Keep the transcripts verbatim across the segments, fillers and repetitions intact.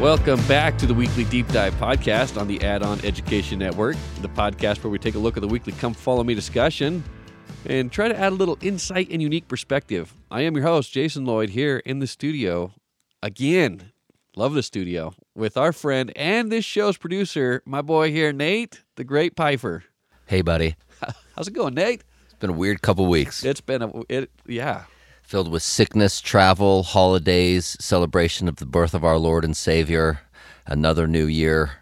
Welcome back to the Weekly Deep Dive Podcast on the Add On Education Network, the podcast where we take a look at the weekly Come Follow Me discussion and try to add a little insight and unique perspective. I am your host, Jason Lloyd, here in the studio again. Love the studio with our friend and this show's producer, my boy here, Nate, the Great Piper. Hey, buddy. How's it going, Nate? It's been a weird couple weeks. It's been a it, yeah. Filled with sickness, travel, holidays, celebration of the birth of our Lord and Savior, another new year.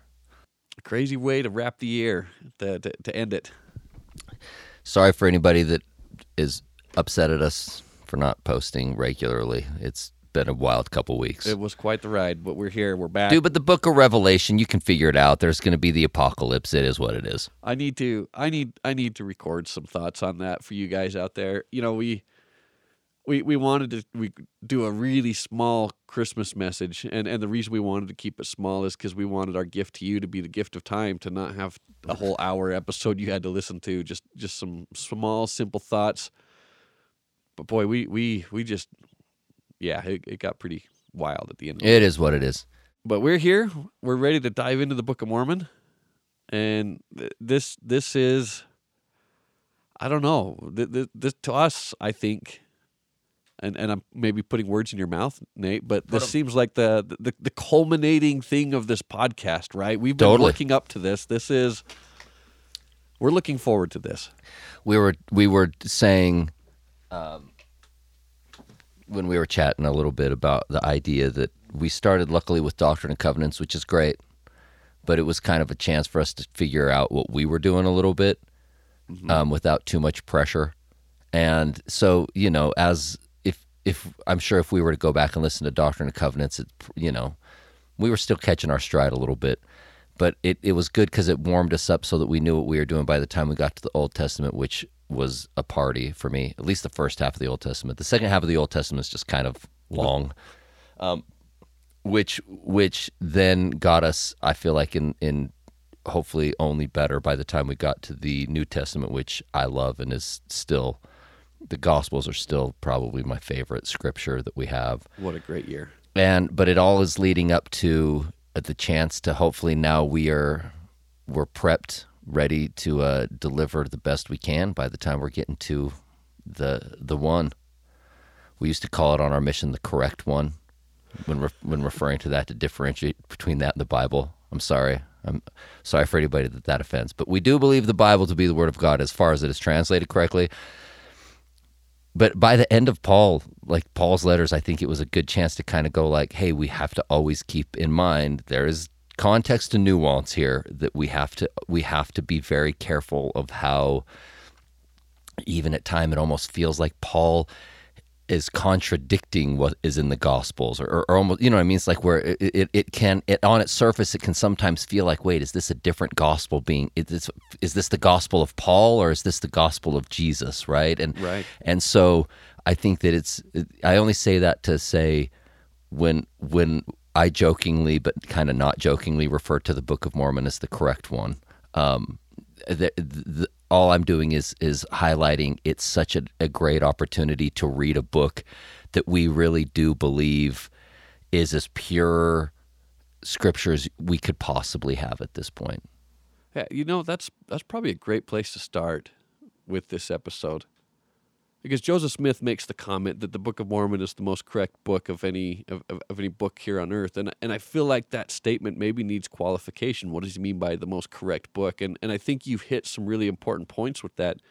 A crazy way to wrap the year, to, to, to end it. Sorry for anybody that is upset at us for not posting regularly. It's been a wild couple weeks. It was quite the ride, but we're here, we're back. Dude, but the book of Revelation, you can figure it out. There's going to be the apocalypse. It is what it is. I need to, I need, I need to record some thoughts on that for you guys out there. You know, we... We we wanted to we do a really small Christmas message, and, and the reason we wanted to keep it small is because we wanted our gift to you to be the gift of time, to not have a whole hour episode you had to listen to, just just some small, simple thoughts. But boy, we we, we just, yeah, it, it got pretty wild at the end of it. It is what it is. But we're here. We're ready to dive into the Book of Mormon, and th- this this is, I don't know, th- th- this to us, I think... And and I'm maybe putting words in your mouth, Nate, but this seems like the, the, the culminating thing of this podcast, right? We've been totally. looking up to this. This is, we're looking forward to this. We were we were saying um, when we were chatting a little bit about the idea that we started luckily with Doctrine and Covenants, which is great, but it was kind of a chance for us to figure out what we were doing a little bit mm-hmm. um, without too much pressure. And so, you know, as... If I'm sure if we were to go back and listen to Doctrine and Covenants, it, you know, we were still catching our stride a little bit. But it, it was good because it warmed us up so that we knew what we were doing by the time we got to the Old Testament, which was a party for me, at least the first half of the Old Testament. The second half of the Old Testament is just kind of long, um, which which then got us, I feel like, in, in hopefully only better by the time we got to the New Testament, which I love and is still... The Gospels are still probably my favorite scripture that we have. What a great year. And but it all is leading up to the chance to hopefully now we are, we're prepped, ready to uh, deliver the best we can by the time we're getting to the the one. We used to call it on our mission the correct one when re- when referring to that to differentiate between that and the Bible. I'm sorry. I'm sorry for anybody that that offends. But we do believe the Bible to be the Word of God as far as it is translated correctly. But by the end of Paul, like Paul's letters, I think it was a good chance to kind of go like, hey, we have to always keep in mind there is context and nuance here that we have to we have to be very careful of how even at time it almost feels like Paul is contradicting what is in the Gospels or, or, or almost, you know what I mean? It's like where it, it, it can, it on its surface, it can sometimes feel like, wait, is this a different gospel being, is this, is this the gospel of Paul or is this the gospel of Jesus, right? And right. and so I think that it's, I only say that to say when when I jokingly, but kind of not jokingly, refer to the Book of Mormon as the correct one, um, the, the, all I'm doing is is highlighting it's such a, a great opportunity to read a book that we really do believe is as pure scripture as we could possibly have at this point. Yeah, you know, that's that's probably a great place to start with this episode. Because Joseph Smith makes the comment that the Book of Mormon is the most correct book of any of, of any book here on earth. And and I feel like that statement maybe needs qualification. What does he mean by the most correct book? And and I think you've hit some really important points with that.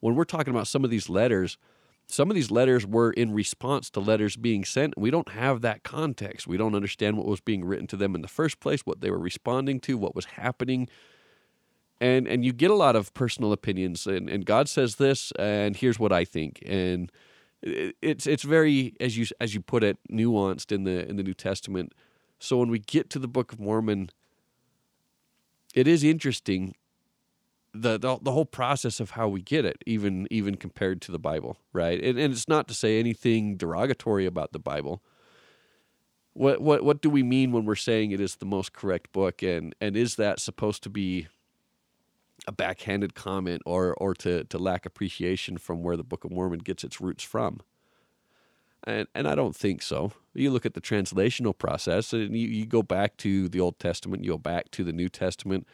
When we're talking about some of these letters, some of these letters were in response to letters being sent. We don't have that context. We don't understand what was being written to them in the first place, what they were responding to, what was happening. And and you get a lot of personal opinions, and, and God says this, and here's what I think, and it, it's it's very, as you as you put it, nuanced in the in the New Testament. So when we get to the Book of Mormon, it is interesting the the, the whole process of how we get it, even even compared to the Bible, right? And and it's not to say anything derogatory about the Bible. What what what do we mean when we're saying it is the most correct book, and and is that supposed to be a backhanded comment or or to, to lack appreciation from where the Book of Mormon gets its roots from? And, and I don't think so. You look at the translational process, and you, you go back to the Old Testament, you go back to the New Testament,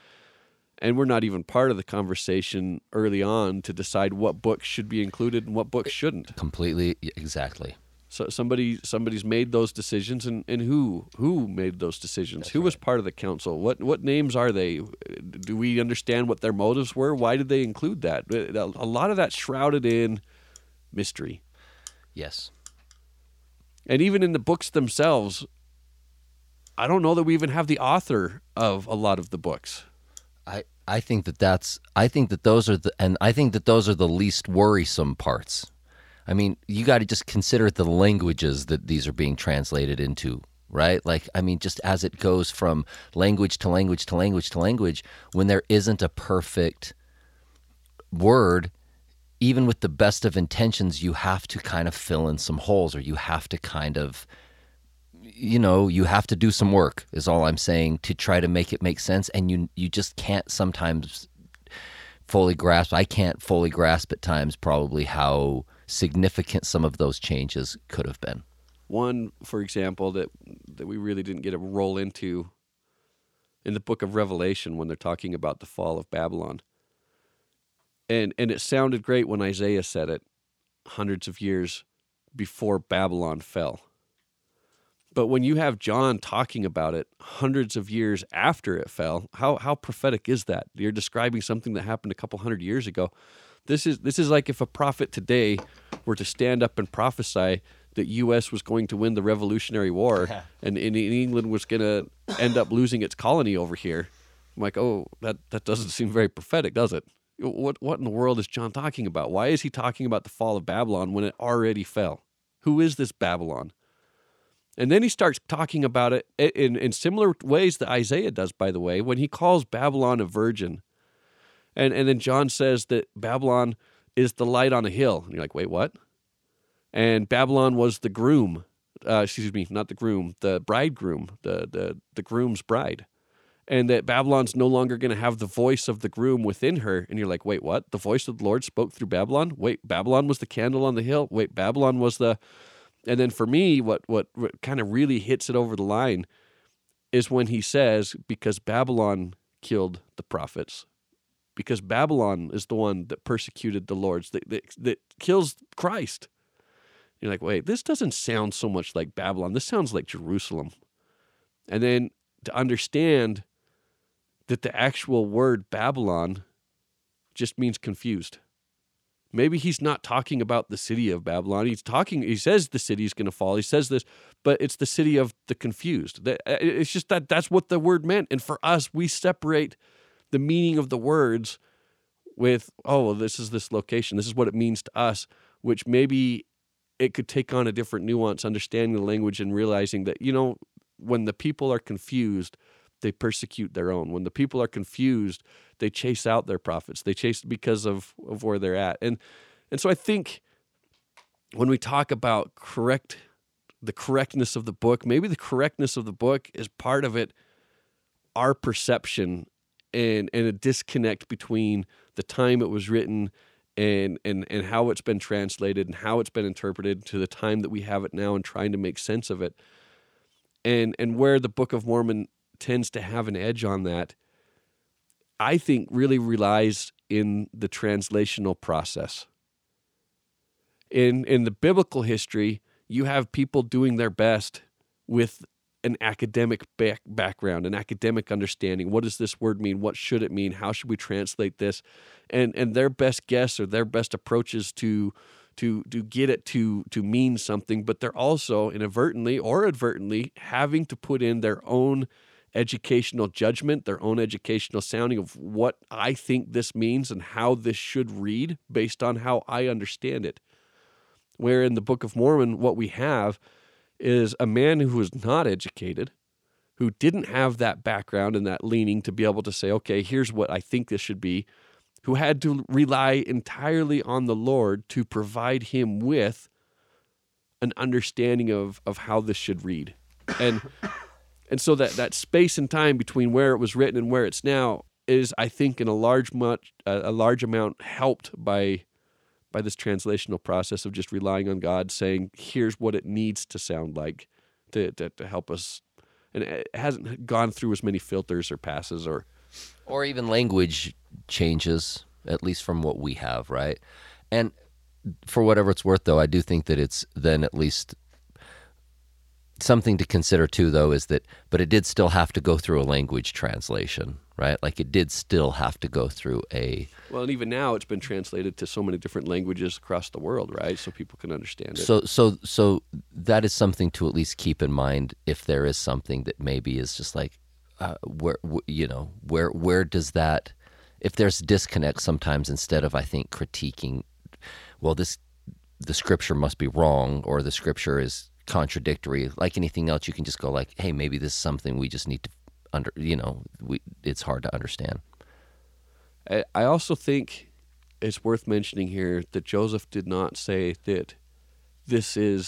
and we're not even part of the conversation early on to decide what books should be included and what books shouldn't. Completely, exactly. So somebody somebody's made those decisions, and, and who who made those decisions? That's who right. was part of the council? What what names are they? Do we understand what their motives were? Why did they include that? A lot of that shrouded in mystery. Yes. And even in the books themselves, I don't know that we even have the author of a lot of the books. I, I think that that's I think that those are the and I think that those are the least worrisome parts. I mean, you got to just consider the languages that these are being translated into, right? Like, I mean, just as it goes from language to language to language to language, when there isn't a perfect word, even with the best of intentions, you have to kind of fill in some holes, or you have to kind of, you know, you have to do some work, is all I'm saying, to try to make it make sense. And you you just can't sometimes fully grasp. I can't fully grasp at times probably how significant some of those changes could have been. One, for example, that that we really didn't get a roll into in the book of Revelation when they're talking about the fall of Babylon. And and it sounded great when Isaiah said it hundreds of years before Babylon fell. But when you have John talking about it hundreds of years after it fell, how how prophetic is that? You're describing something that happened a couple hundred years ago. This is this is like if a prophet today were to stand up and prophesy that U S was going to win the Revolutionary War and, and England was going to end up losing its colony over here. I'm like, oh, that, that doesn't seem very prophetic, does it? What what in the world is John talking about? Why is he talking about the fall of Babylon when it already fell? Who is this Babylon? And then he starts talking about it in, in similar ways that Isaiah does, by the way, when he calls Babylon a virgin. And and then John says that Babylon is the light on a hill. And you're like, wait, what? And Babylon was the groom. Uh, excuse me, not the groom, the bridegroom, the the the groom's bride. And that Babylon's no longer going to have the voice of the groom within her. And you're like, wait, what? The voice of the Lord spoke through Babylon? Wait, Babylon was the candle on the hill? Wait, Babylon was the... And then for me, what what, what kind of really hits it over the line is when he says, because Babylon killed the prophets. Because Babylon is the one that persecuted the Lord's, that, that, that kills Christ. You're like, wait, this doesn't sound so much like Babylon. This sounds like Jerusalem. And then to understand that the actual word Babylon just means confused. Maybe he's not talking about the city of Babylon. He's talking, he says the city's going to fall. He says this, but it's the city of the confused. It's just that that's what the word meant. And for us, we separate the meaning of the words with, oh, well, this is this location. This is what it means to us, which maybe it could take on a different nuance, understanding the language and realizing that, you know, when the people are confused, they persecute their own. When the people are confused, they chase out their prophets. They chase because of, of where they're at. And and so I think when we talk about correct, the correctness of the book, maybe the correctness of the book is part of it, our perception And, and a disconnect between the time it was written and, and and how it's been translated and how it's been interpreted to the time that we have it now and trying to make sense of it. And and where the Book of Mormon tends to have an edge on that, I think really relies in the translational process. In in the biblical history, you have people doing their best with an academic back background, an academic understanding. What does this word mean? What should it mean? How should we translate this? And and their best guess or their best approaches to to to get it to to mean something, but they're also inadvertently or advertently having to put in their own educational judgment, their own educational sounding of what I think this means and how this should read based on how I understand it. Where in the Book of Mormon, what we have is a man who was not educated, who didn't have that background and that leaning to be able to say, okay, here's what I think this should be, who had to rely entirely on the Lord to provide him with an understanding of, of how this should read. And and so that, that space and time between where it was written and where it's now is, I think, in a large much a large amount helped by by this translational process of just relying on God saying, here's what it needs to sound like to, to, to help us. And it hasn't gone through as many filters or passes or... Or even language changes, at least from what we have, right? And for whatever it's worth, though, I do think that it's then at least... Something to consider, too, though, is that, but it did still have to go through a language translation, right? Like, it did still have to go through a... Well, and even now, it's been translated to so many different languages across the world, right? So people can understand it. So so, so that is something to at least keep in mind if there is something that maybe is just like, uh, where, wh- you know, where where does that... If there's disconnect sometimes, instead of, I think, critiquing, well, this the scripture must be wrong, or the scripture is... contradictory, like anything else, you can just go like, hey, maybe this is something we just need to under, you know, we it's hard to understand. I also think it's worth mentioning here that Joseph did not say that this is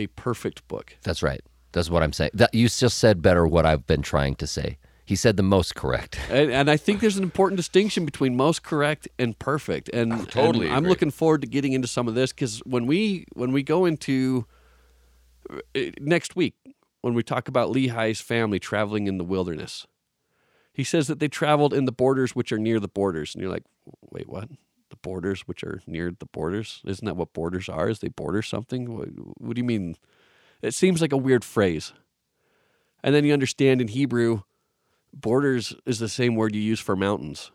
a perfect book. That's right. That's what I'm saying. That you just said better what I've been trying to say. He said the most correct. And, and I think there's an important distinction between most correct and perfect. And, oh, totally and I'm looking forward to getting into some of this, because when we when we go into next week, when we talk about Lehi's family traveling in the wilderness, he says that they traveled in the borders which are near the borders. And you're like, wait, what? The borders which are near the borders? Isn't that what borders are? Is they border something? What, what do you mean? It seems like a weird phrase. And then you understand in Hebrew, borders is the same word you use for mountains.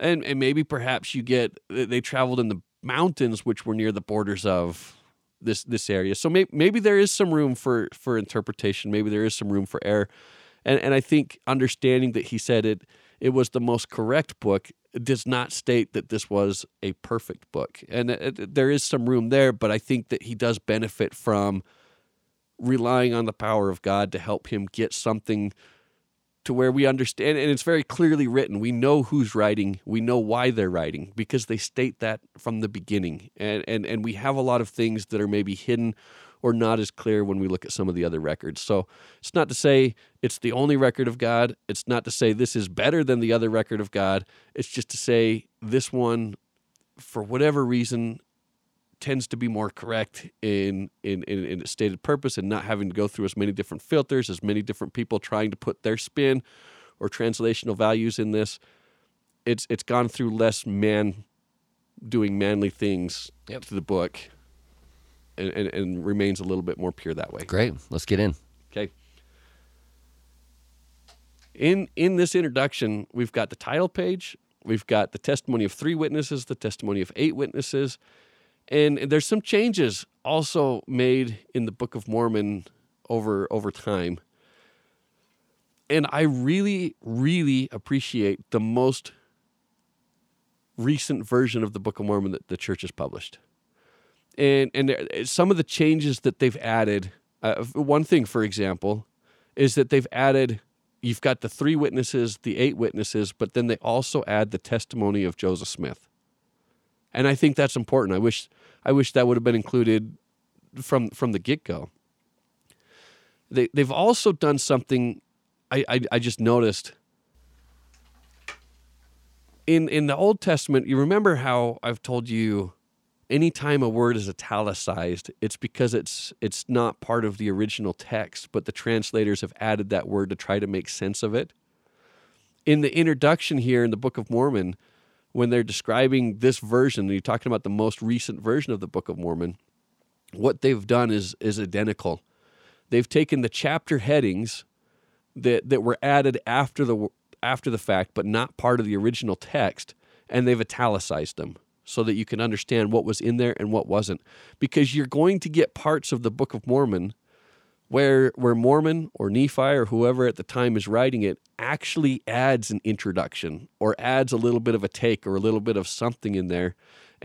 And, and maybe perhaps you get, they traveled in the mountains which were near the borders of... this this area. So maybe, maybe there is some room for, for interpretation. Maybe there is some room for error. And and I think understanding that he said it it was the most correct book does not state that this was a perfect book. And it, it, there is some room there, but I think that he does benefit from relying on the power of God to help him get something to where we understand. And it's very clearly written. We know who's writing. We know why they're writing, because they state that from the beginning. And, and and we have a lot of things that are maybe hidden or not as clear when we look at some of the other records. So it's not to say it's the only record of God. It's not to say this is better than the other record of God. It's just to say this one, for whatever reason, tends to be more correct in, in, in, in its stated purpose, and not having to go through as many different filters, as many different people trying to put their spin or translational values in this. It's it's gone through less man doing manly things yep. to the book, and, and, and remains a little bit more pure that way. Great. Let's get in. Okay. In in this introduction, we've got the title page, we've got the testimony of three witnesses, the testimony of eight witnesses. And there's some changes also made in the Book of Mormon over over time. And I really, really appreciate the most recent version of the Book of Mormon that the church has published. And and there, some of the changes that they've added, uh, one thing, for example, is that they've added, you've got the three witnesses, the eight witnesses, but then they also add the testimony of Joseph Smith. And I think that's important. I wish I wish that would have been included from from the get-go. They, they've also done something I, I, I just noticed. In, in the Old Testament, you remember how I've told you anytime a word is italicized, it's because it's it's not part of the original text, but the translators have added that word to try to make sense of it. In the introduction here in the Book of Mormon, when they're describing this version, and you're talking about the most recent version of the Book of Mormon, what they've done is is identical. They've taken the chapter headings that, that were added after the after the fact, but not part of the original text, and they've italicized them so that you can understand what was in there and what wasn't. Because you're going to get parts of the Book of Mormon where where Mormon or Nephi or whoever at the time is writing it actually adds an introduction or adds a little bit of a take or a little bit of something in there.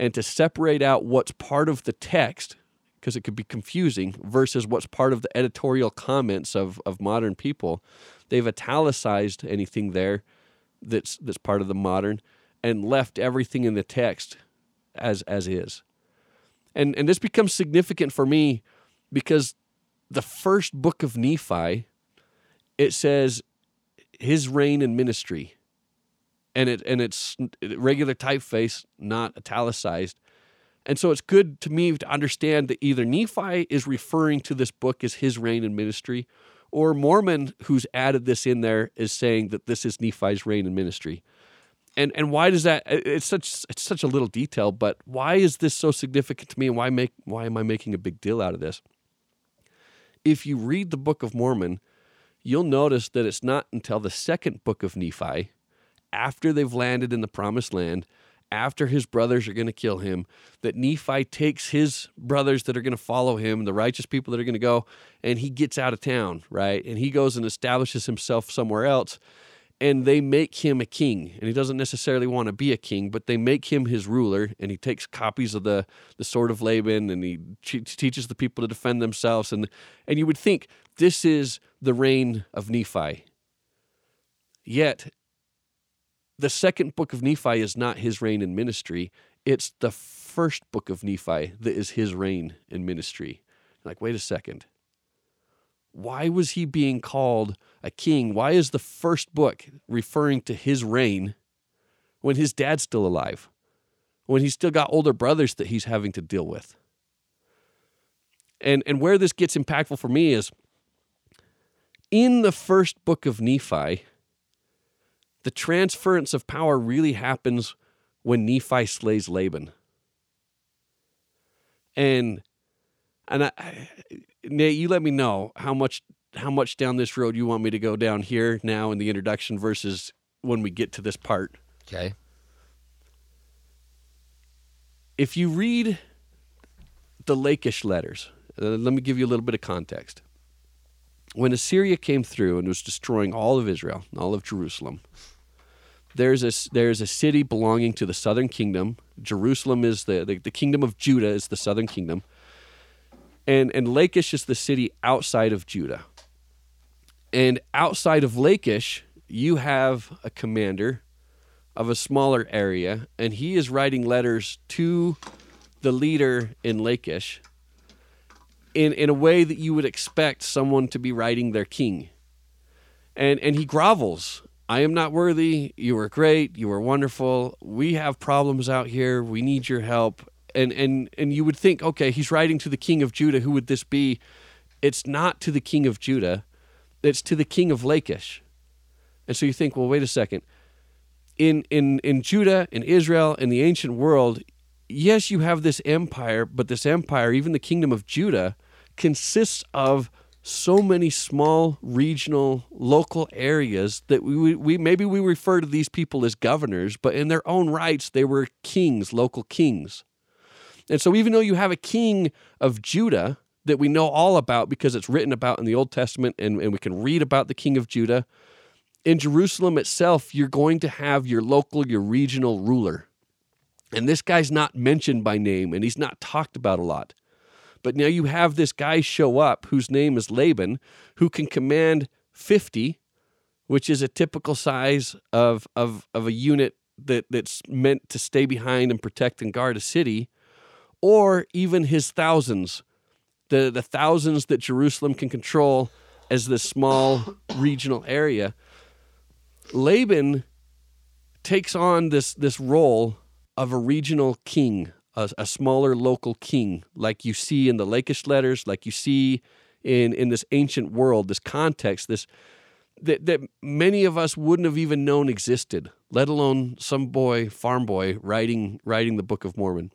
And to separate out what's part of the text, because it could be confusing, versus what's part of the editorial comments of, of modern people, they've italicized anything there that's that's part of the modern and left everything in the text as as is. And and this becomes significant for me because the first book of Nephi, it says his reign and ministry, and it and it's regular typeface, not italicized. And so it's good to me to understand that either Nephi is referring to this book as his reign and ministry, or Mormon, who's added this in there, is saying that this is Nephi's reign and ministry. And and why does that? It's such it's such a little detail, but why is this so significant to me, and why make why am I making a big deal out of this? If you read the Book of Mormon, you'll notice that it's not until the second book of Nephi, after they've landed in the Promised Land, after his brothers are going to kill him, that Nephi takes his brothers that are going to follow him, the righteous people that are going to go, and he gets out of town, right? And he goes and establishes himself somewhere else, and they make him a king. And he doesn't necessarily want to be a king, but they make him his ruler, and he takes copies of the, the sword of Laban, and he che- teaches the people to defend themselves. And, and you would think this is the reign of Nephi. Yet, the second book of Nephi is not his reign and ministry. It's the first book of Nephi that is his reign and ministry. Like, wait a second. Why was he being called a king? Why is the first book referring to his reign when his dad's still alive, when he's still got older brothers that he's having to deal with? And and where this gets impactful for me is in the first book of Nephi, the transference of power really happens when Nephi slays Laban. And and I, Nate, you let me know how much how much down this road you want me to go down here now in the introduction versus when we get to this part. Okay. If you read the Lachish letters, uh, let me give you a little bit of context. When Assyria came through and was destroying all of Israel, all of Jerusalem, there's a, there's a city belonging to the southern kingdom. Jerusalem is the, the, the kingdom of Judah, is the southern kingdom. And, and Lachish is the city outside of Judah. And outside of Lachish, you have a commander of a smaller area, and he is writing letters to the leader in Lachish, In, in a way that you would expect someone to be writing their king. And and he grovels. I am not worthy. You are great. You are wonderful. We have problems out here. We need your help. And and and you would think, okay, he's writing to the king of Judah. Who would this be? It's not to the king of Judah. It's to the king of Lachish. And so you think, well, wait a second. In in in Judah, in Israel, in the ancient world, yes, you have this empire, but this empire, even the kingdom of Judah, consists of so many small regional local areas that we, we maybe we refer to these people as governors, but in their own rights, they were kings, local kings. And so even though you have a king of Judah that we know all about because it's written about in the Old Testament and, and we can read about the king of Judah, in Jerusalem itself, you're going to have your local, your regional ruler. And this guy's not mentioned by name, and he's not talked about a lot. But now you have this guy show up whose name is Laban, who can command fifty, which is a typical size of of, of a unit that, that's meant to stay behind and protect and guard a city, or even his thousands, the, the thousands that Jerusalem can control as this small regional area. Laban takes on this, this role of a regional king, a, a smaller local king, like you see in the Lachish letters, like you see in, in this ancient world, this context, this that, that many of us wouldn't have even known existed, let alone some boy, farm boy, writing, writing the Book of Mormon.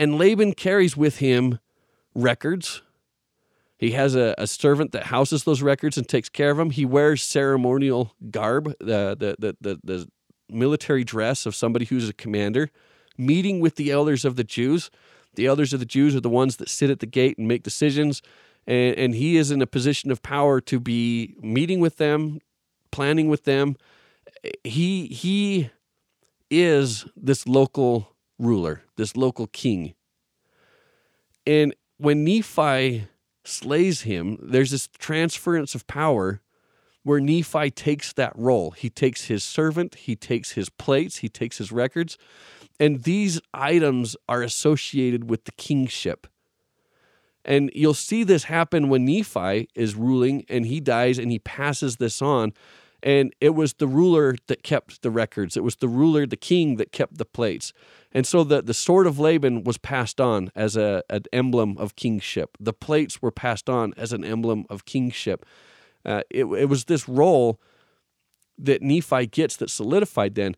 And Laban carries with him records. He has a, a servant that houses those records and takes care of them. He wears ceremonial garb, the the the the, the military dress of somebody who's a commander, meeting with the elders of the Jews. The elders of the Jews are the ones that sit at the gate and make decisions, and, and he is in a position of power to be meeting with them, planning with them. He he is this local ruler, this local king. And when Nephi slays him, there's this transference of power where Nephi takes that role. He takes his servant, he takes his plates, he takes his records, and these items are associated with the kingship. And you'll see this happen when Nephi is ruling, and he dies, and he passes this on. And it was the ruler that kept the records. It was the ruler, the king, that kept the plates. And so the, the sword of Laban was passed on as a, an emblem of kingship. The plates were passed on as an emblem of kingship. Uh, it, it was this role that Nephi gets that solidified then.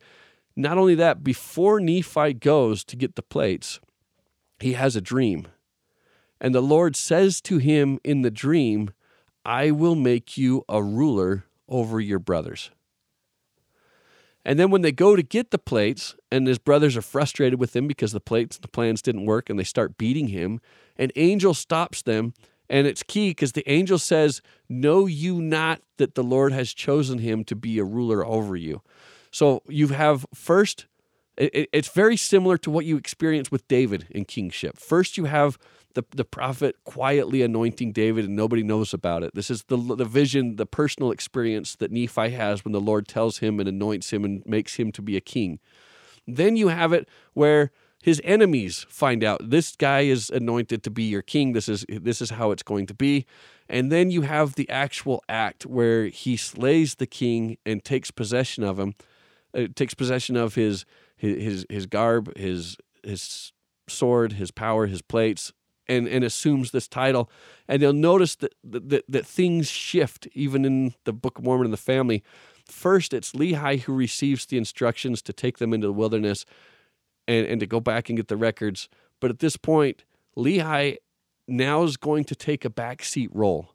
Not only that, before Nephi goes to get the plates, he has a dream. And the Lord says to him in the dream, I will make you a ruler over your brothers. And then when they go to get the plates, and his brothers are frustrated with him because the plates, the plans didn't work, and they start beating him, an angel stops them, and it's key because the angel says, know you not that the Lord has chosen him to be a ruler over you? So you have first, it's very similar to what you experience with David in kingship. First, you have the, the prophet quietly anointing David, and nobody knows about it. This is the, the vision, the personal experience that Nephi has when the Lord tells him and anoints him and makes him to be a king. Then you have it where his enemies find out, this guy is anointed to be your king. This is this is how it's going to be. And then you have the actual act where he slays the king and takes possession of him, uh, takes possession of his his his garb, his his sword, his power, his plates, and, and assumes this title. And you'll notice that, that that things shift even in the Book of Mormon and the family. First, it's Lehi who receives the instructions to take them into the wilderness and, and to go back and get the records. But at this point, Lehi now is going to take a backseat role.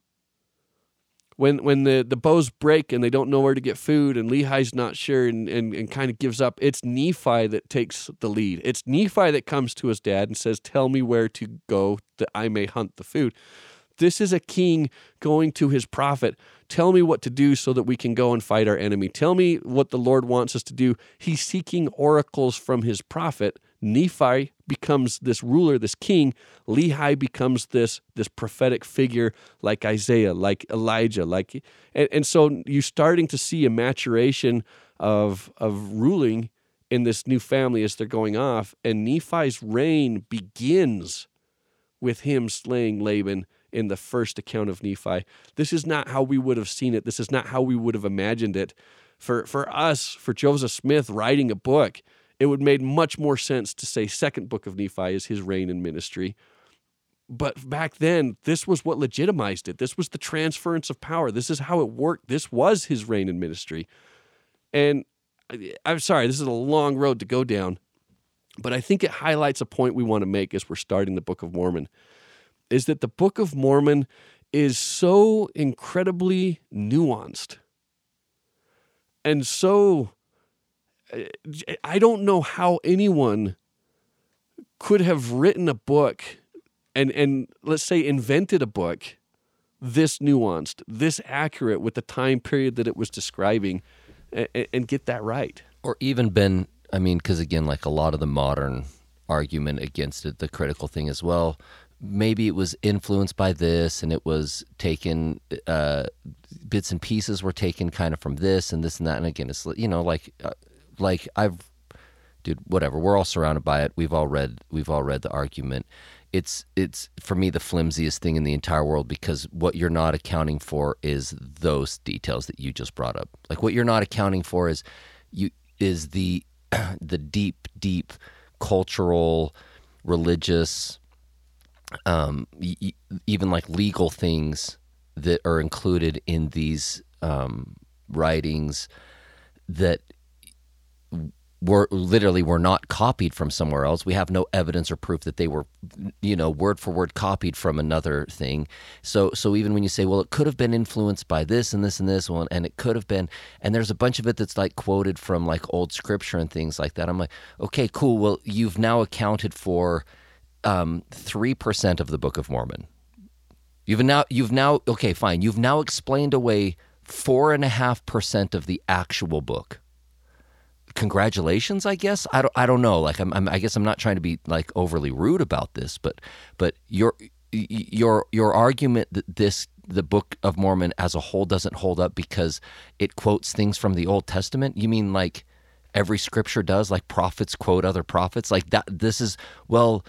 When when the, the bows break and they don't know where to get food and Lehi's not sure and, and, and kind of gives up, it's Nephi that takes the lead. It's Nephi that comes to his dad and says, tell me where to go that I may hunt the food. This is a king going to his prophet. Tell me what to do so that we can go and fight our enemy. Tell me what the Lord wants us to do. He's seeking oracles from his prophet. Nephi becomes this ruler, this king. Lehi becomes this, this prophetic figure like Isaiah, like Elijah. like, And, and so you're starting to see a maturation of, of ruling in this new family as they're going off. And Nephi's reign begins with him slaying Laban in the first account of Nephi. This is not how we would have seen it. This is not how we would have imagined it. For, for us, for Joseph Smith writing a book, it would made much more sense to say second book of Nephi is his reign and ministry. But back then, this was what legitimized it. This was the transference of power. This is how it worked. This was his reign and ministry. And I'm sorry, this is a long road to go down, but I think it highlights a point we want to make as we're starting the Book of Mormon, is that the Book of Mormon is so incredibly nuanced and so... I don't know how anyone could have written a book and, and let's say invented a book this nuanced, this accurate with the time period that it was describing and, and get that right. Or even been, I mean, because again, like a lot of the modern argument against it, the critical thing as well, maybe it was influenced by this and it was taken, uh, bits and pieces were taken kind of from this and this and that. And again, it's, you know, like... Uh, Like I've, dude, whatever. We're all surrounded by it. We've all read. We've all read the argument. It's it's for me the flimsiest thing in the entire world because what you're not accounting for is those details that you just brought up. Like what you're not accounting for is you is the the deep, deep cultural, religious, um, y- even like legal things that are included in these um, writings that. Were literally were not copied from somewhere else. We have no evidence or proof that they were, you know, word for word copied from another thing. So, so even when you say, well, it could have been influenced by this and this and this one, and it could have been, and there's a bunch of it that's like quoted from like old scripture and things like that. I'm like, okay, cool. Well, you've now accounted for um, three percent of the Book of Mormon. You've now, you've now, okay, fine. You've now explained away four and a half percent of the actual book. Congratulations, I guess. I don't. I don't know. Like, I'm, I'm. I guess I'm not trying to be like overly rude about this, but, but your, your, your argument that this, the Book of Mormon as a whole doesn't hold up because it quotes things from the Old Testament. You mean like every scripture does? Like prophets quote other prophets? Like that? This is well.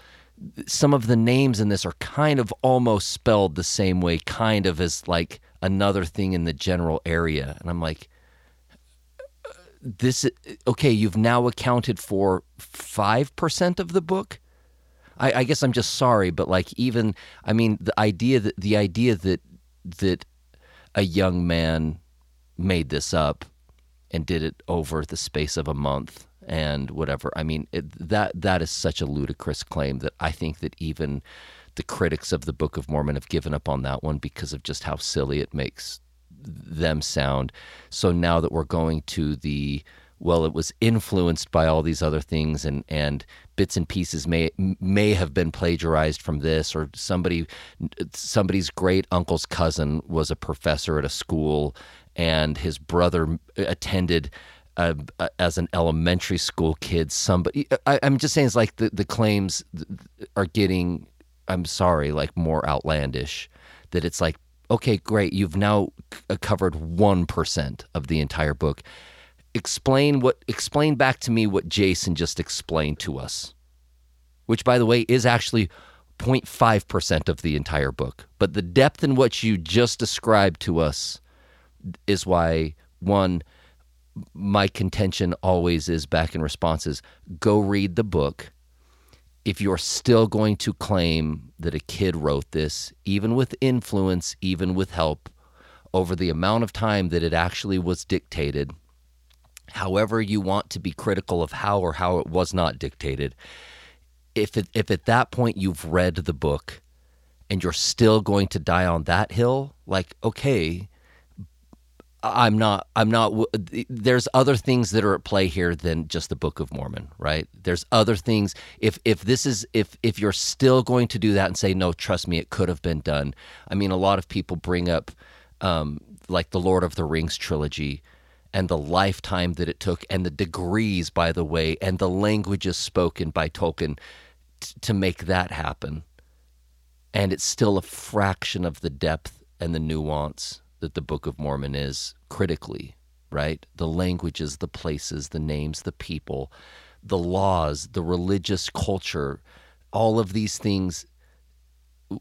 Some of the names in this are kind of almost spelled the same way, kind of as like another thing in the general area. And I'm like. this, okay, you've now accounted for five percent of the book? I, I guess I'm just sorry, but like even, I mean, the idea that the idea that that a young man made this up and did it over the space of a month and whatever, I mean, it, that that is such a ludicrous claim that I think that even the critics of the Book of Mormon have given up on that one because of just how silly it makes them sound. So now that we're going to the, well, it was influenced by all these other things, and, and bits and pieces may may have been plagiarized from this, or somebody somebody's great uncle's cousin was a professor at a school, and his brother attended uh, as an elementary school kid. Somebody, I, I'm just saying, it's like the, the claims are getting, I'm sorry, like more outlandish. That it's like, okay, great, you've now covered one percent of the entire book. Explain what. Explain back to me what Jason just explained to us, which, by the way, is actually zero point five percent of the entire book. But the depth in what you just described to us is why, one, my contention always is back in responses, go read the book. If you're still going to claim that a kid wrote this, even with influence, even with help, over the amount of time that it actually was dictated, however you want to be critical of how or how it was not dictated, if it, if at that point you've read the book and you're still going to die on that hill, like, okay, I'm not, I'm not, there's other things that are at play here than just the Book of Mormon, right? There's other things. If, if this is, if, if you're still going to do that and say, no, trust me, it could have been done. I mean, a lot of people bring up um, like the Lord of the Rings trilogy, and the lifetime that it took, and the degrees, by the way, and the languages spoken by Tolkien t- to make that happen. And it's still a fraction of the depth and the nuance that the Book of Mormon is critically, right? The languages, the places, the names, the people, the laws, the religious culture, all of these things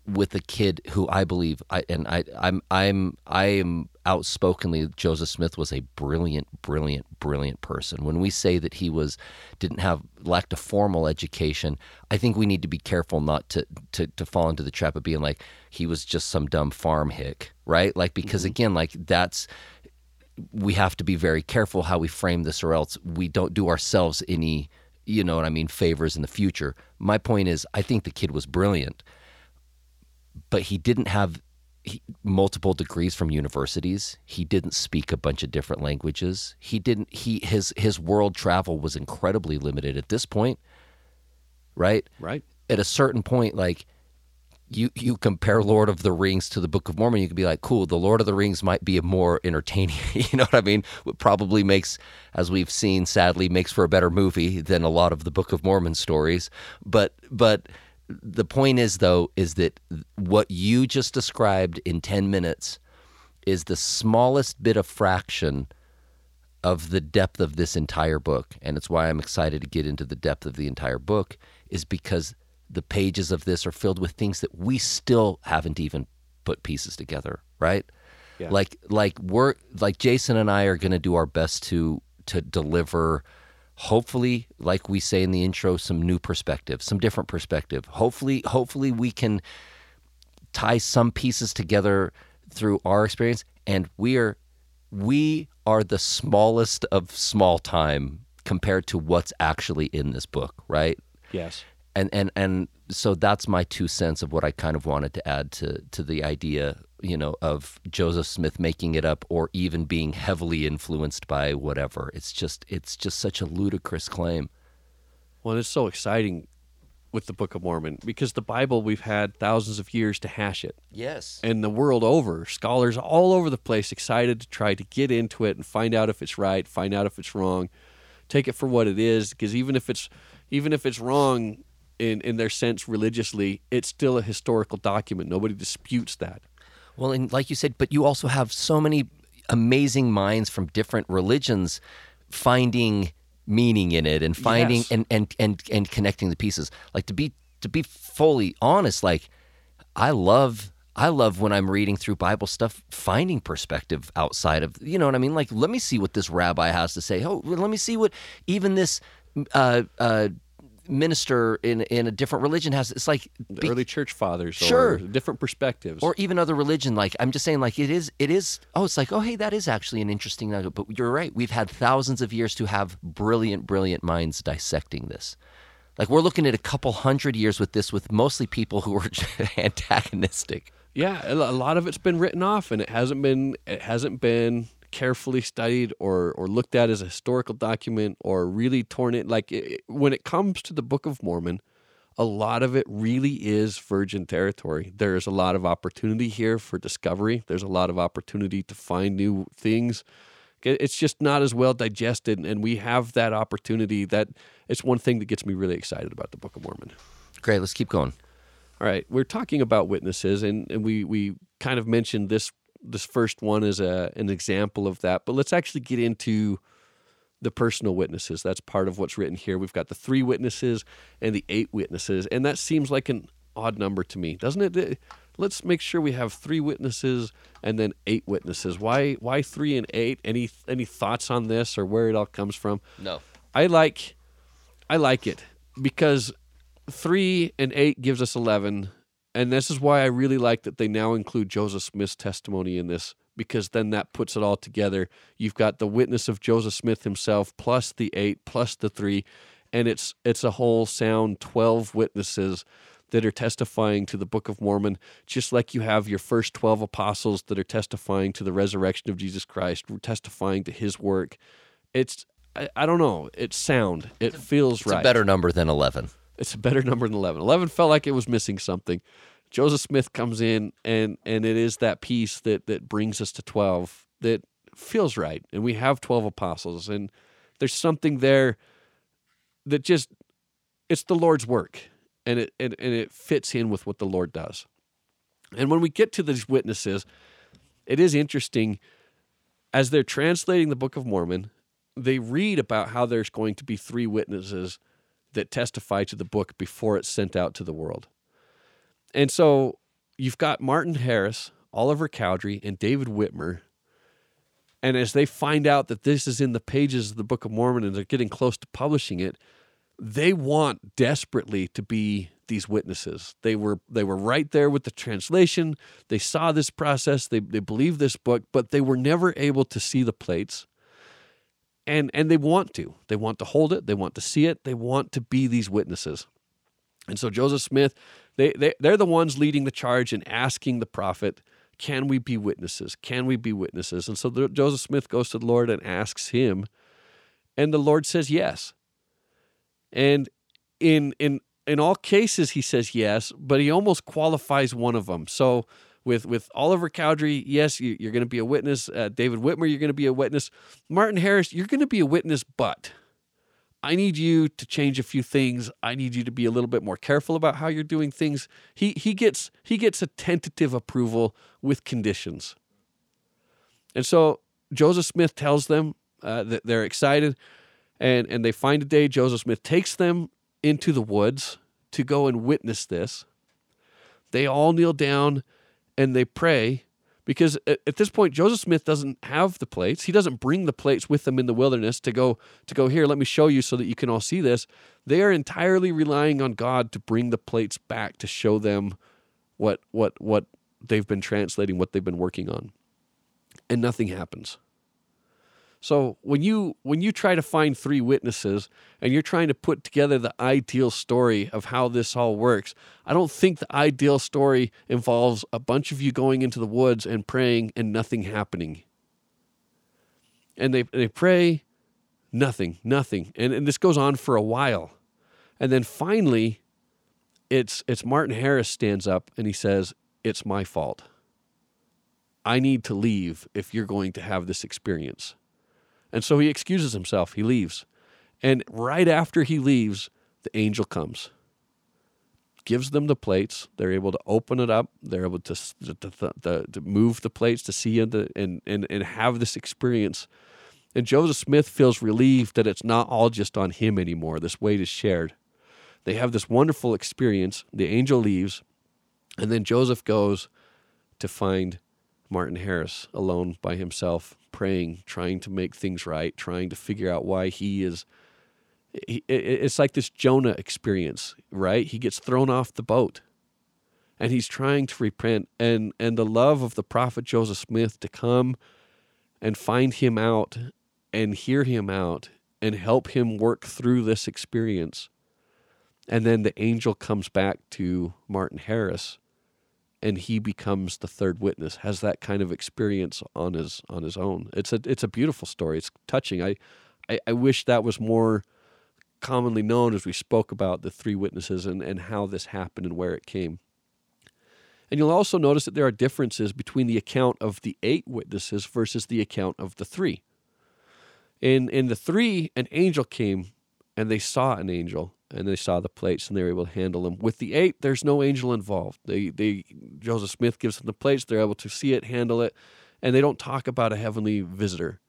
with a kid who I believe, I, and I, I'm, I'm, I am outspokenly, Joseph Smith was a brilliant, brilliant, brilliant person. When we say that he was, didn't have, lacked a formal education, I think we need to be careful not to, to, to fall into the trap of being like, he was just some dumb farm hick, right? Like, because mm-hmm. again, like that's, we have to be very careful how we frame this, or else we don't do ourselves any, you know what I mean, favors in the future. My point is, I think the kid was brilliant, but he didn't have he, multiple degrees from universities. He didn't speak a bunch of different languages. He didn't. He his his world travel was incredibly limited at this point, right? Right. At a certain point, like you you compare Lord of the Rings to the Book of Mormon, you can be like, cool, the Lord of the Rings might be a more entertaining. You know what I mean? It probably makes, as we've seen, sadly, makes for a better movie than a lot of the Book of Mormon stories. But but. The point is, though, is that what you just described in ten minutes is the smallest bit of fraction of the depth of this entire book. And it's why I'm excited to get into the depth of the entire book, is because the pages of this are filled with things that we still haven't even put pieces together, right? Yeah. Like like we're like Jason and I are going to do our best to to deliver, hopefully, like we say in the intro, some new perspective, some different perspective. Hopefully, hopefully we can tie some pieces together through our experience. And we are, we are the smallest of small time compared to what's actually in this book, right? Yes. And and and so that's my two cents of what I kind of wanted to add to to the idea, you know, of Joseph Smith making it up or even being heavily influenced by whatever. It's just it's just such a ludicrous claim. Well, it's so exciting with the Book of Mormon because the Bible, we've had thousands of years to hash it. Yes. And the world over, scholars all over the place excited to try to get into it and find out if it's right, find out if it's wrong, take it for what it is, because even if it's even if it's wrong in, in their sense religiously, it's still a historical document. Nobody disputes that. Well, and like you said, but you also have so many amazing minds from different religions finding meaning in it and finding yes. and, and, and, and connecting the pieces. Like to be to be fully honest, like I love I love when I'm reading through Bible stuff, finding perspective outside of, you know what I mean? Like, let me see what this rabbi has to say. Oh, let me see what even this uh, uh, minister in in a different religion has. It's like the be, early church fathers, sure, or different perspectives, or even other religion. Like, I'm just saying, like it is, it is. Oh, it's like, oh, hey, that is actually an interesting nugget. But you're right. We've had thousands of years to have brilliant, brilliant minds dissecting this. Like, we're looking at a couple hundred years with this, with mostly people who are antagonistic. Yeah, a lot of it's been written off, and it hasn't been it hasn't been carefully studied or or looked at as a historical document or really torn it. Like it, when it comes to the Book of Mormon, a lot of it really is virgin territory. There is a lot of opportunity here for discovery. There's a lot of opportunity to find new things. It's just not as well digested, and we have that opportunity. That it's one thing that gets me really excited about the Book of Mormon. Great, let's keep going. All right, we're talking about witnesses, and, and we, we kind of mentioned this this first one as a, an example of that, but let's actually get into the personal witnesses. That's part of what's written here. We've got the three witnesses and the eight witnesses, and that seems like an odd number to me, doesn't it? Let's make sure we have three witnesses and then eight witnesses. Why why three and eight? Any any thoughts on this or where it all comes from? No. I like I like it because three and eight gives us eleven, and this is why I really like that they now include Joseph Smith's testimony in this, because then that puts it all together. You've got the witness of Joseph Smith himself plus the eight plus the three, and it's it's a whole sound twelve witnesses that are testifying to the Book of Mormon, just like you have your first twelve apostles that are testifying to the resurrection of Jesus Christ, testifying to his work. It's, I, I don't know, it's sound. It it's feels it's right. It's a better number than eleven. It's a better number than eleven. eleven felt like it was missing something. Joseph Smith comes in, and and it is that piece that that brings us to twelve that feels right. And we have twelve apostles, and there's something there that just, it's the Lord's work, and it and, and it fits in with what the Lord does. And when we get to these witnesses, it is interesting, as they're translating the Book of Mormon, they read about how there's going to be three witnesses that testify to the book before it's sent out to the world. And so you've got Martin Harris, Oliver Cowdery, and David Whitmer. And as they find out that this is in the pages of the Book of Mormon and they're getting close to publishing it, they want desperately to be these witnesses. They were they were right there with the translation. They saw this process. They, they believed this book, but they were never able to see the plates. And and they want to. They want to hold it. They want to see it. They want to be these witnesses. And so Joseph Smith, they, they, they're the ones leading the charge and asking the prophet, can we be witnesses? Can we be witnesses? And so the, Joseph Smith goes to the Lord and asks him, and the Lord says yes. And in in in all cases, he says yes, but he almost qualifies one of them. So With with Oliver Cowdery, yes, you, you're going to be a witness. Uh, David Whitmer, you're going to be a witness. Martin Harris, you're going to be a witness, but I need you to change a few things. I need you to be a little bit more careful about how you're doing things. He he gets he gets a tentative approval with conditions. And so Joseph Smith tells them uh, that they're excited, and, and they find a day. Joseph Smith takes them into the woods to go and witness this. They all kneel down. And they pray, because at this point, Joseph Smith doesn't have the plates. He doesn't bring the plates with them in the wilderness to go, to go here, let me show you so that you can all see this. They are entirely relying on God to bring the plates back to show them what, what, what they've been translating, what they've been working on. And nothing happens. So when you, when you try to find three witnesses and you're trying to put together the ideal story of how this all works, I don't think the ideal story involves a bunch of you going into the woods and praying and nothing happening. And they they pray, nothing, nothing. And, and this goes on for a while. And then finally, it's it's Martin Harris stands up and he says, "It's my fault. I need to leave if you're going to have this experience." And so he excuses himself. He leaves. And right after he leaves, the angel comes, gives them the plates. They're able to open it up. They're able to, to, to, to move the plates to see and, and, and have this experience. And Joseph Smith feels relieved that it's not all just on him anymore. This weight is shared. They have this wonderful experience. The angel leaves. And then Joseph goes to find Martin Harris alone by himself, praying, trying to make things right, trying to figure out why he is. He, it's like this Jonah experience, right? He gets thrown off the boat, and he's trying to repent, and and the love of the prophet Joseph Smith to come and find him out and hear him out and help him work through this experience. And then the angel comes back to Martin Harris, and he becomes the third witness, has that kind of experience on his on his own. It's a it's a beautiful story. It's touching. I, I, I wish that was more commonly known as we spoke about the three witnesses and, and how this happened and where it came. And you'll also notice that there are differences between the account of the eight witnesses versus the account of the three. In in the three, an angel came, and they saw an angel, and they saw the plates, and they were able to handle them. With the eight, there's no angel involved. They, they, Joseph Smith gives them the plates, they're able to see it, handle it, and they don't talk about a heavenly visitor.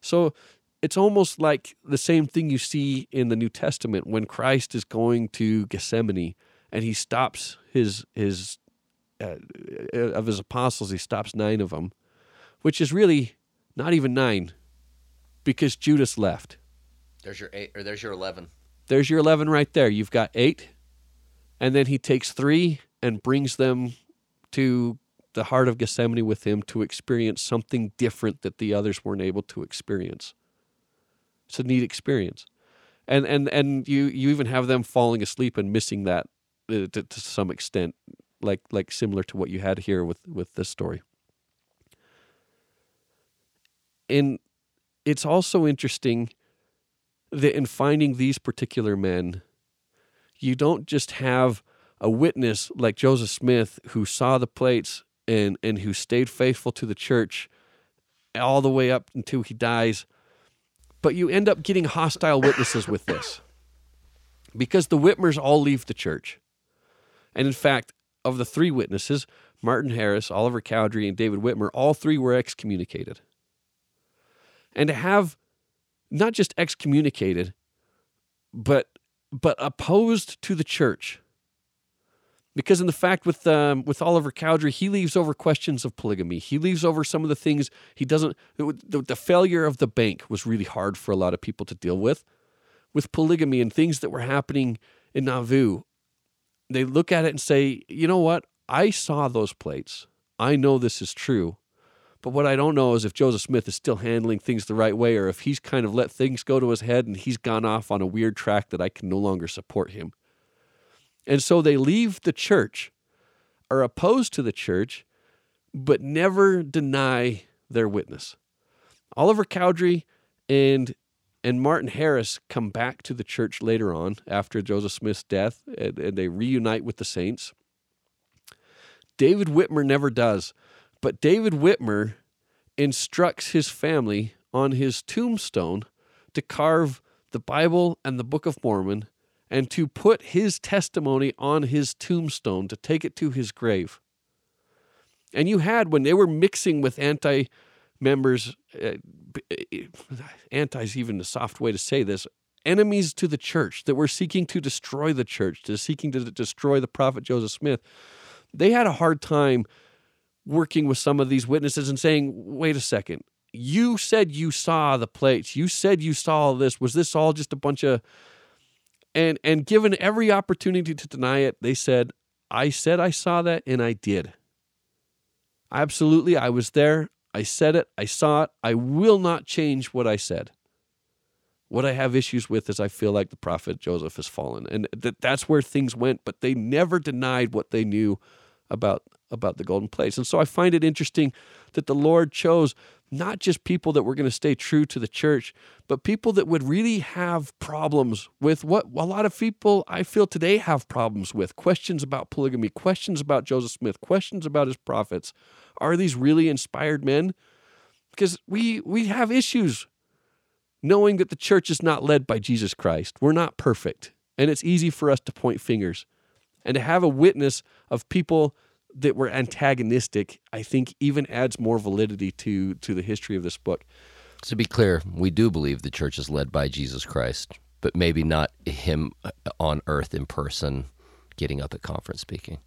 So it's almost like the same thing you see in the New Testament when Christ is going to Gethsemane, and he stops his, his uh, of his apostles, he stops nine of them, which is really not even nine, because Judas left. There's your eight, or there's your eleven. There's your eleven right there. You've got eight, and then he takes three and brings them to the heart of Gethsemane with him to experience something different that the others weren't able to experience. It's a neat experience. And and, and you, you even have them falling asleep and missing that uh, to, to some extent, like like similar to what you had here with, with this story. And it's also interesting that in finding these particular men, you don't just have a witness like Joseph Smith who saw the plates and, and who stayed faithful to the church all the way up until he dies, but you end up getting hostile witnesses with this, because the Whitmers all leave the church. And in fact, of the three witnesses, Martin Harris, Oliver Cowdery, and David Whitmer, all three were excommunicated. And to have not just excommunicated, but but opposed to the church, because in the fact with um, with Oliver Cowdery, he leaves over questions of polygamy. He leaves over some of the things he doesn't. The, the failure of the bank was really hard for a lot of people to deal with, with polygamy and things that were happening in Nauvoo. They look at it and say, you know what? I saw those plates. I know this is true. But what I don't know is if Joseph Smith is still handling things the right way, or if he's kind of let things go to his head and he's gone off on a weird track that I can no longer support him. And so they leave the church, are opposed to the church, but never deny their witness. Oliver Cowdery and and Martin Harris come back to the church later on after Joseph Smith's death, and, and they reunite with the saints. David Whitmer never does. But David Whitmer instructs his family on his tombstone to carve the Bible and the Book of Mormon and to put his testimony on his tombstone, to take it to his grave. And you had, when they were mixing with anti-members, uh, anti is even a soft way to say this, enemies to the church that were seeking to destroy the church, to seeking to destroy the prophet Joseph Smith, they had a hard time working with some of these witnesses and saying, wait a second, you said you saw the plates. You said you saw all this. Was this all just a bunch of... And and given every opportunity to deny it, they said, I said I saw that, and I did. Absolutely, I was there. I said it. I saw it. I will not change what I said. What I have issues with is I feel like the prophet Joseph has fallen. And th- that's where things went, but they never denied what they knew about about the golden plates. And so I find it interesting that the Lord chose not just people that were going to stay true to the church, but people that would really have problems with what a lot of people I feel today have problems with, questions about polygamy, questions about Joseph Smith, questions about his prophets. Are these really inspired men? Because we we have issues knowing that the church is not led by Jesus Christ. We're not perfect. And it's easy for us to point fingers. And to have a witness of people that were antagonistic, I think, even adds more validity to to the history of this book. To be clear, we do believe the church is led by Jesus Christ, but maybe not him on earth in person getting up at conference speaking.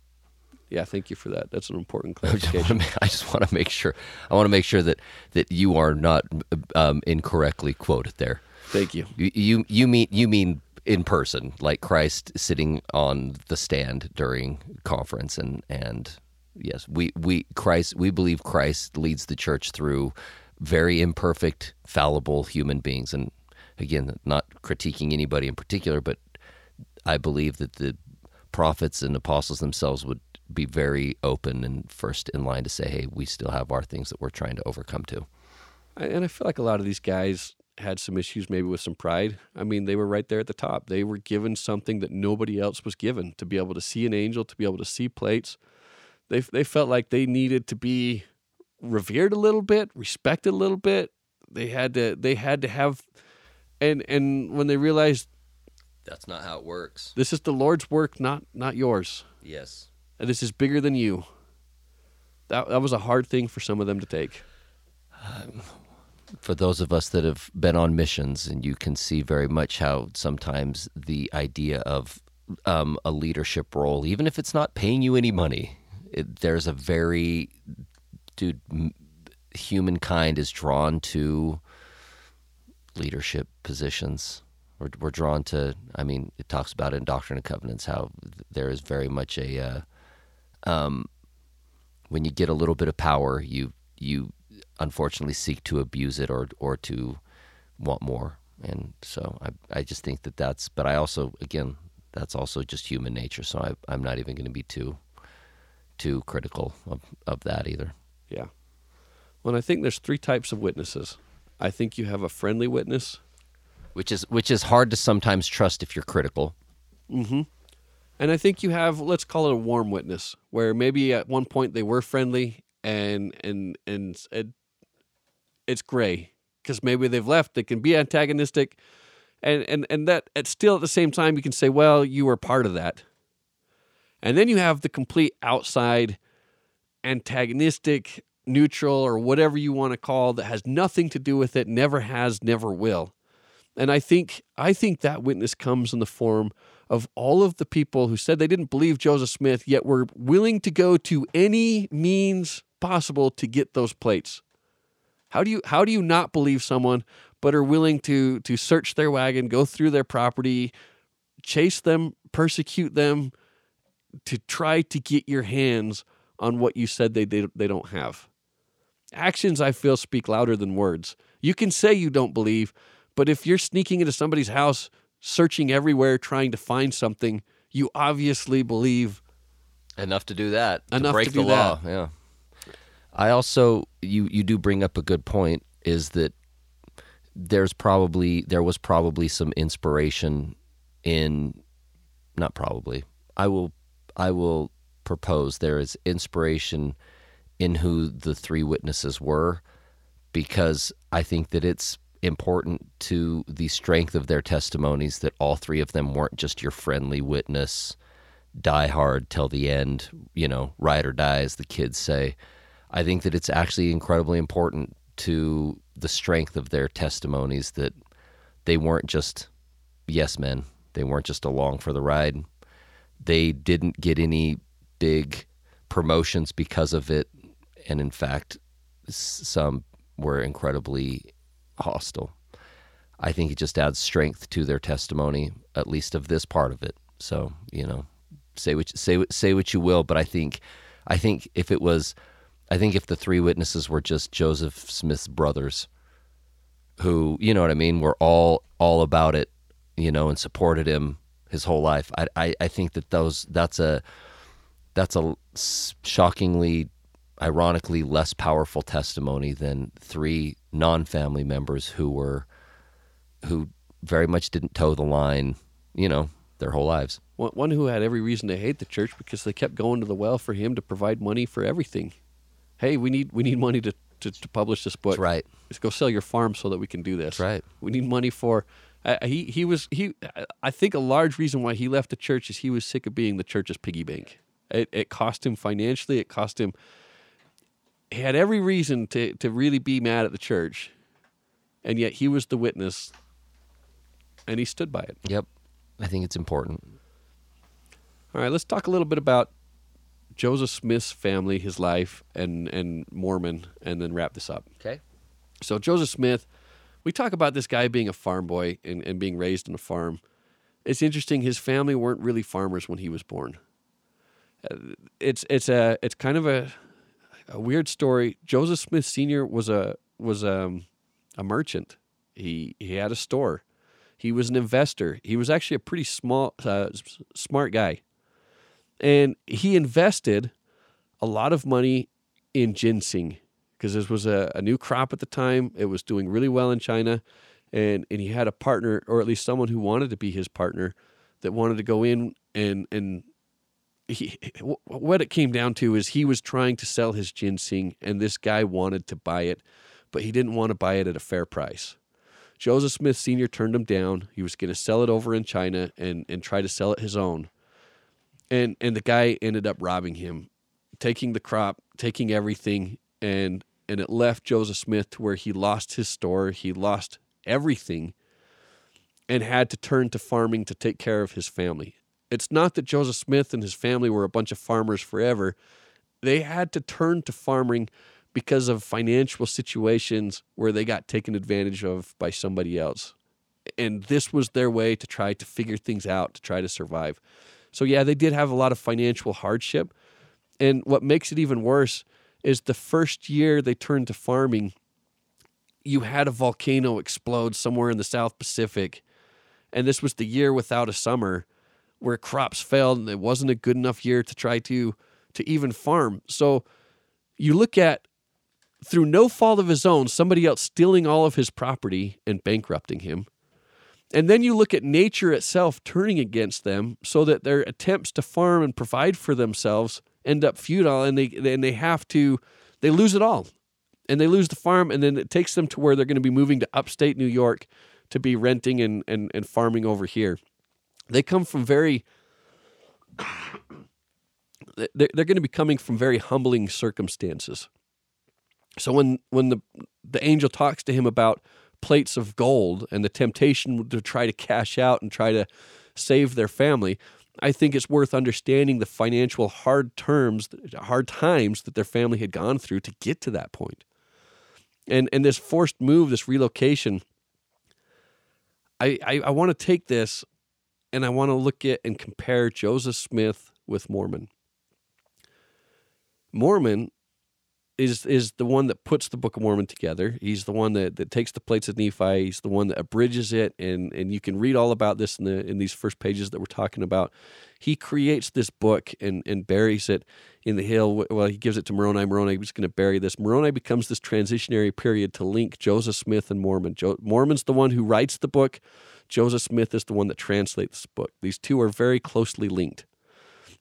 Yeah, thank you for that. That's an important clarification. I just want to make sure. I want to make sure that, that you are not um, incorrectly quoted there. Thank you. You you, you mean you mean in person, like Christ sitting on the stand during conference, and and yes, we we Christ we believe Christ leads the church through very imperfect, fallible human beings, and again, not critiquing anybody in particular, but I believe that the prophets and apostles themselves would be very open and first in line to say, hey, we still have our things that we're trying to overcome too. And I feel like a lot of these guys had some issues maybe with some pride. I mean, they were right there at the top. They were given something that nobody else was given, to be able to see an angel, to be able to see plates. They they felt like they needed to be revered a little bit, respected a little bit. They had to they had to have, and and when they realized that's not how it works. This is the Lord's work, not not yours. Yes. And this is bigger than you. That that was a hard thing for some of them to take. Um, for those of us that have been on missions, and you can see very much how sometimes the idea of um, a leadership role, even if it's not paying you any money, it, there's a very, dude, m- humankind is drawn to leadership positions. We're, we're drawn to, I mean, it talks about in Doctrine and Covenants how there is very much a... Uh, Um, when you get a little bit of power, you you unfortunately seek to abuse it or or to want more, and so I I just think that that's. But I also, again, that's also just human nature. So I I'm not even going to be too too critical of, of that either. Yeah. Well, I think there's three types of witnesses. I think you have a friendly witness, which is which is hard to sometimes trust if you're critical. Mm-hmm. And I think you have, let's call it a warm witness, where maybe at one point they were friendly, and and and it, it's gray because maybe they've left. They can be antagonistic, and and and that at still at the same time you can say, well, you were part of that. And then you have the complete outside, antagonistic, neutral, or whatever you want to call, that has nothing to do with it, never has, never will. And I think I think that witness comes in the form of all of the people who said they didn't believe Joseph Smith, yet were willing to go to any means possible to get those plates. How do you how do you not believe someone, but are willing to to search their wagon, go through their property, chase them, persecute them, to try to get your hands on what you said they they, they don't have? Actions, I feel, speak louder than words. You can say you don't believe, but if you're sneaking into somebody's house, searching everywhere, trying to find something, you obviously believe enough to do that. Enough to break to do the law. That. Yeah. I also, you you do bring up a good point, is that there's probably there was probably some inspiration in, not probably. I will I will propose there is inspiration in who the three witnesses were, because I think that it's important to the strength of their testimonies that all three of them weren't just your friendly witness, die hard till the end, you know, ride or die, as the kids say. I think that it's actually incredibly important to the strength of their testimonies that they weren't just yes men. They weren't just along for the ride. They didn't get any big promotions because of it. And in fact, some were incredibly hostile. I think it just adds strength to their testimony, at least of this part of it. So, you know, say what you, say say what you will, but I think I think if it was I think if the three witnesses were just Joseph Smith's brothers, who, you know what I mean, were all all about it, you know, and supported him his whole life. I I, I think that those that's a that's a shockingly, ironically less powerful testimony than three non-family members who were, who very much didn't toe the line, you know, their whole lives. One who had every reason to hate the church because they kept going to the well for him to provide money for everything. Hey, we need we need money to, to, to publish this book. That's right. Let's go sell your farm so that we can do this. That's right. We need money for. Uh, he he was he. I think a large reason why he left the church is he was sick of being the church's piggy bank. It it cost him financially. It cost him. He had every reason to, to really be mad at the church, and yet he was the witness, and he stood by it. Yep. I think it's important. All right, let's talk a little bit about Joseph Smith's family, his life, and, and Mormon, and then wrap this up. Okay. So Joseph Smith, we talk about this guy being a farm boy and, and being raised on a farm. It's interesting, his family weren't really farmers when he was born. It's it's a it's kind of a a weird story. Joseph Smith Senior was a was um a merchant. He he had a store. He was an investor. He was actually a pretty small uh, smart guy, and he invested a lot of money in ginseng because this was a, a new crop at the time. It was doing really well in China, and and he had a partner, or at least someone who wanted to be his partner, that wanted to go in and and. He, what it came down to is he was trying to sell his ginseng, and this guy wanted to buy it, but he didn't want to buy it at a fair price. Joseph Smith Senior turned him down. He was going to sell it over in China and, and try to sell it his own. And and the guy ended up robbing him, taking the crop, taking everything, and, and it left Joseph Smith to where he lost his store, he lost everything, and had to turn to farming to take care of his family. It's not that Joseph Smith and his family were a bunch of farmers forever. They had to turn to farming because of financial situations where they got taken advantage of by somebody else. And this was their way to try to figure things out, to try to survive. So yeah, they did have a lot of financial hardship. And what makes it even worse is the first year they turned to farming, you had a volcano explode somewhere in the South Pacific. And this was the year without a summer, where crops failed, and it wasn't a good enough year to try to to even farm. So you look at, through no fault of his own, somebody else stealing all of his property and bankrupting him. And then you look at nature itself turning against them so that their attempts to farm and provide for themselves end up futile, and they and they have to, they lose it all. And they lose the farm, and then it takes them to where they're going to be moving to upstate New York to be renting and, and, and farming over here. They come from very, they're going to be coming from very humbling circumstances. So when when the the angel talks to him about plates of gold and the temptation to try to cash out and try to save their family, I think it's worth understanding the financial hard terms, hard times that their family had gone through to get to that point. And and this forced move, this relocation, I I, I want to take this. And I want to look at and compare Joseph Smith with Mormon. Mormon is is the one that puts the Book of Mormon together. He's the one that, that takes the plates of Nephi. He's the one that abridges it, and, and you can read all about this in the in these first pages that we're talking about. He creates this book and, and buries it in the hill. Well, he gives it to Moroni. Moroni is going to bury this. Moroni becomes this transitionary period to link Joseph Smith and Mormon. Jo- Mormon's the one who writes the book. Joseph Smith is the one that translates the book. These two are very closely linked.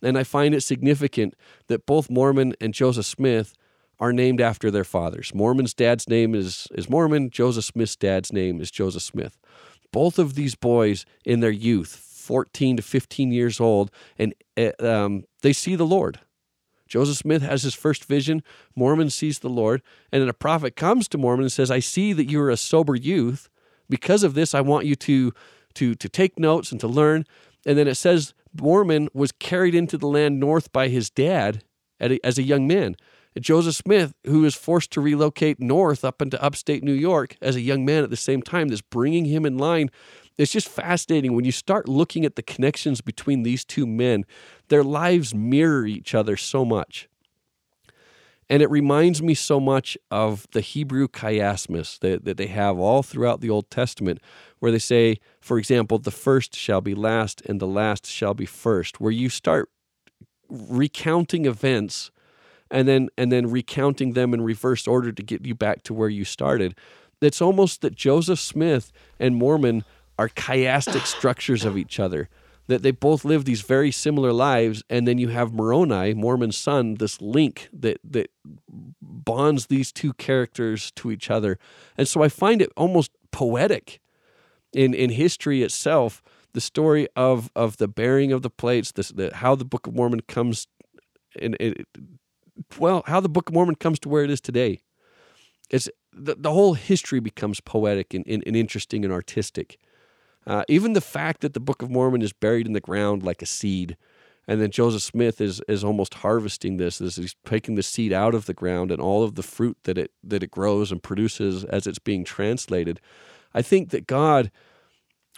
And I find it significant that both Mormon and Joseph Smith are named after their fathers. Mormon's dad's name is, is Mormon. Joseph Smith's dad's name is Joseph Smith. Both of these boys in their youth, fourteen to fifteen years old, and um, they see the Lord. Joseph Smith has his first vision. Mormon sees the Lord. And then a prophet comes to Mormon and says, I see that you are a sober youth. Because of this, I want you to, to, to take notes and to learn. And then it says Mormon was carried into the land north by his dad at a, as a young man. And Joseph Smith, who is forced to relocate north up into upstate New York as a young man at the same time, that's bringing him in line. It's just fascinating when you start looking at the connections between these two men. Their lives mirror each other so much. And it reminds me so much of the Hebrew chiasmus that, that they have all throughout the Old Testament, where they say, for example, the first shall be last and the last shall be first, where you start recounting events and then and then recounting them in reverse order to get you back to where you started. It's almost that Joseph Smith and Mormon are chiastic structures of each other, that they both live these very similar lives, and then you have Moroni, Mormon's son, this link that that bonds these two characters to each other. And so I find it almost poetic in, in history itself, the story of, of the bearing of the plates, this, the, how the Book of Mormon comes, and it, well, how the Book of Mormon comes to where it is today. It's the, the whole history becomes poetic and, and, and interesting and artistic. Uh, even the fact that the Book of Mormon is buried in the ground like a seed And then Joseph Smith is is almost harvesting this. This he's taking the seed out of the ground and all of the fruit that it that it grows and produces as it's being translated. I think that God,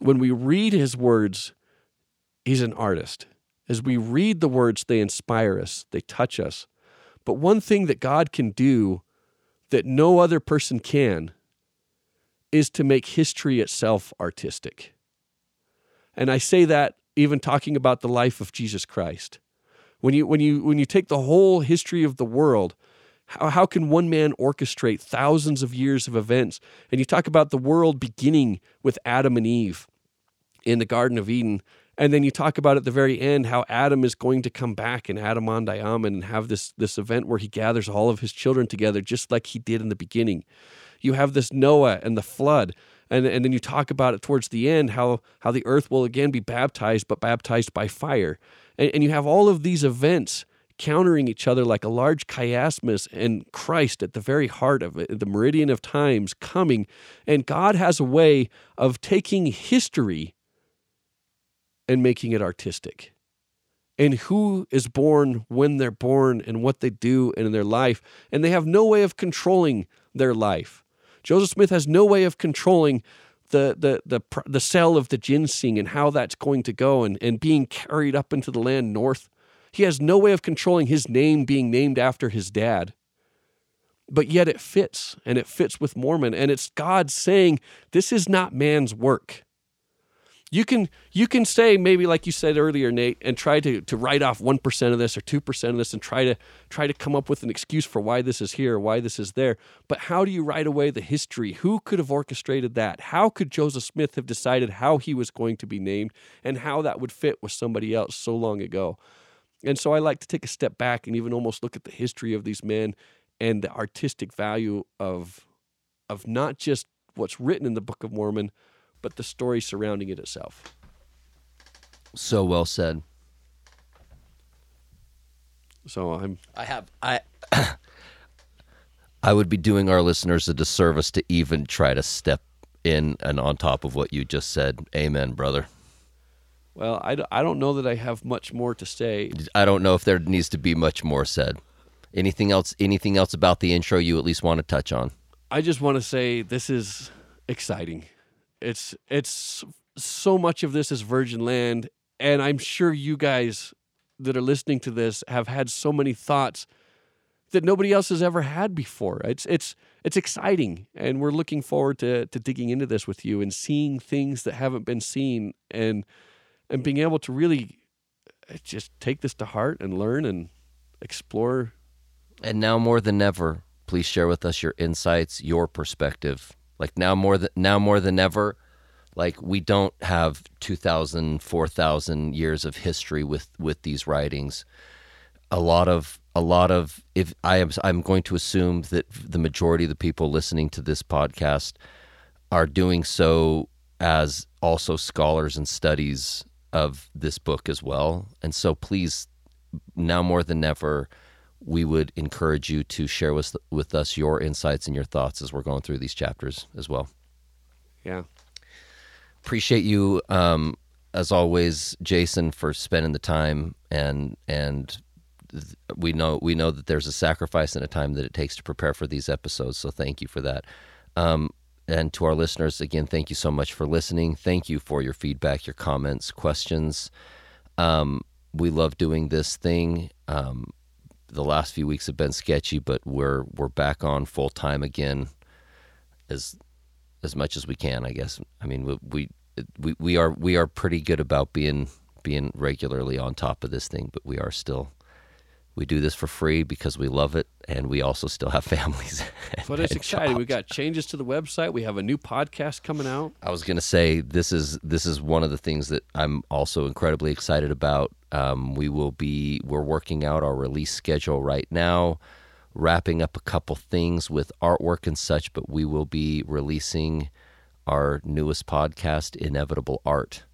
when we read his words, he's an artist. As we read the words, they inspire us, they touch us. But one thing that God can do that no other person can is to make history itself artistic. And I say that even talking about the life of Jesus Christ. When you when you, when you take the whole history of the world, how, how can one man orchestrate thousands of years of events? And you talk about the world beginning with Adam and Eve in the Garden of Eden, and then you talk about at the very end how Adam is going to come back in Adam-ondi-Ahman and have this, this event where he gathers all of his children together just like he did in the beginning. You have this Noah and the flood, and, and then you talk about it towards the end, how, how the earth will again be baptized, but baptized by fire. And, and you have all of these events countering each other like a large chiasmus, and Christ at the very heart of it, the meridian of times coming. And God has a way of taking history and making it artistic. And who is born, when they're born, and what they do in their life. And they have no way of controlling their life. Joseph Smith has no way of controlling the the the, the cell of the ginseng and how that's going to go and, and being carried up into the land north. He has no way of controlling his name being named after his dad. But yet it fits, and it fits with Mormon. And it's God saying, this is not man's work. You can you can say, maybe like you said earlier, Nate, and try to, to write off one percent of this or two percent of this and try to try to come up with an excuse for why this is here or why this is there. But how do you write away the history? Who could have orchestrated that? How could Joseph Smith have decided how he was going to be named and how that would fit with somebody else so long ago? And so I like to take a step back and even almost look at the history of these men and the artistic value of of not just what's written in the Book of Mormon, but the story surrounding it itself. So well said. So I'm... I have... I I would be doing our listeners a disservice to even try to step in and on top of what you just said. Amen, brother. Well, I, I don't know that I have much more to say. I don't know if there needs to be much more said. Anything else, anything else about the intro you at least want to touch on? I just want to say this is exciting. It's it's so much of this is virgin land, and I'm sure you guys that are listening to this have had so many thoughts that nobody else has ever had before. It's it's it's exciting, and we're looking forward to to digging into this with you and seeing things that haven't been seen, and and being able to really just take this to heart and learn and explore. And now more than ever, please share with us your insights, your perspective. Like now more than now more than ever, like we don't have two thousand, four thousand years of history with, with these writings. A lot of a lot of if I am I'm going to assume that the majority of the people listening to this podcast are doing so as also scholars and studies of this book as well. And so please, now more than ever, we would encourage you to share with, with us your insights and your thoughts as we're going through these chapters as well. Yeah. Appreciate you, um, as always, Jason, for spending the time. And and we know we know that there's a sacrifice and a time that it takes to prepare for these episodes, so thank you for that. Um, and to our listeners, again, thank you so much for listening. Thank you for your feedback, your comments, questions. Um, we love doing this thing. Um The last few weeks have been sketchy, but we're we're back on full time again, as as much as we can, I guess. I mean, we we we are we are pretty good about being being regularly on top of this thing, but we are still we do this for free because we love it, and we also still have families. But it's exciting. Jobs. We've got changes to the website. We have a new podcast coming out. I was gonna say this is this is one of the things that I'm also incredibly excited about. Um, we will be, we're working out our release schedule right now, wrapping up a couple things with artwork and such, but we will be releasing our newest podcast, Inevitable Art,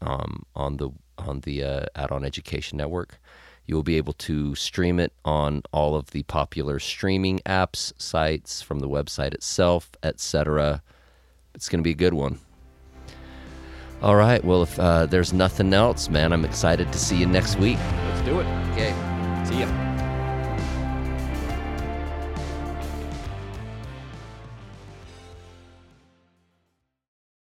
um, on the, on the, uh, Add On Education Network. You will be able to stream it on all of the popular streaming apps, sites, from the website itself, et cetera. It's going to be a good one. All right. Well, if uh, there's nothing else, man, I'm excited to see you next week. Let's do it. Okay. See ya.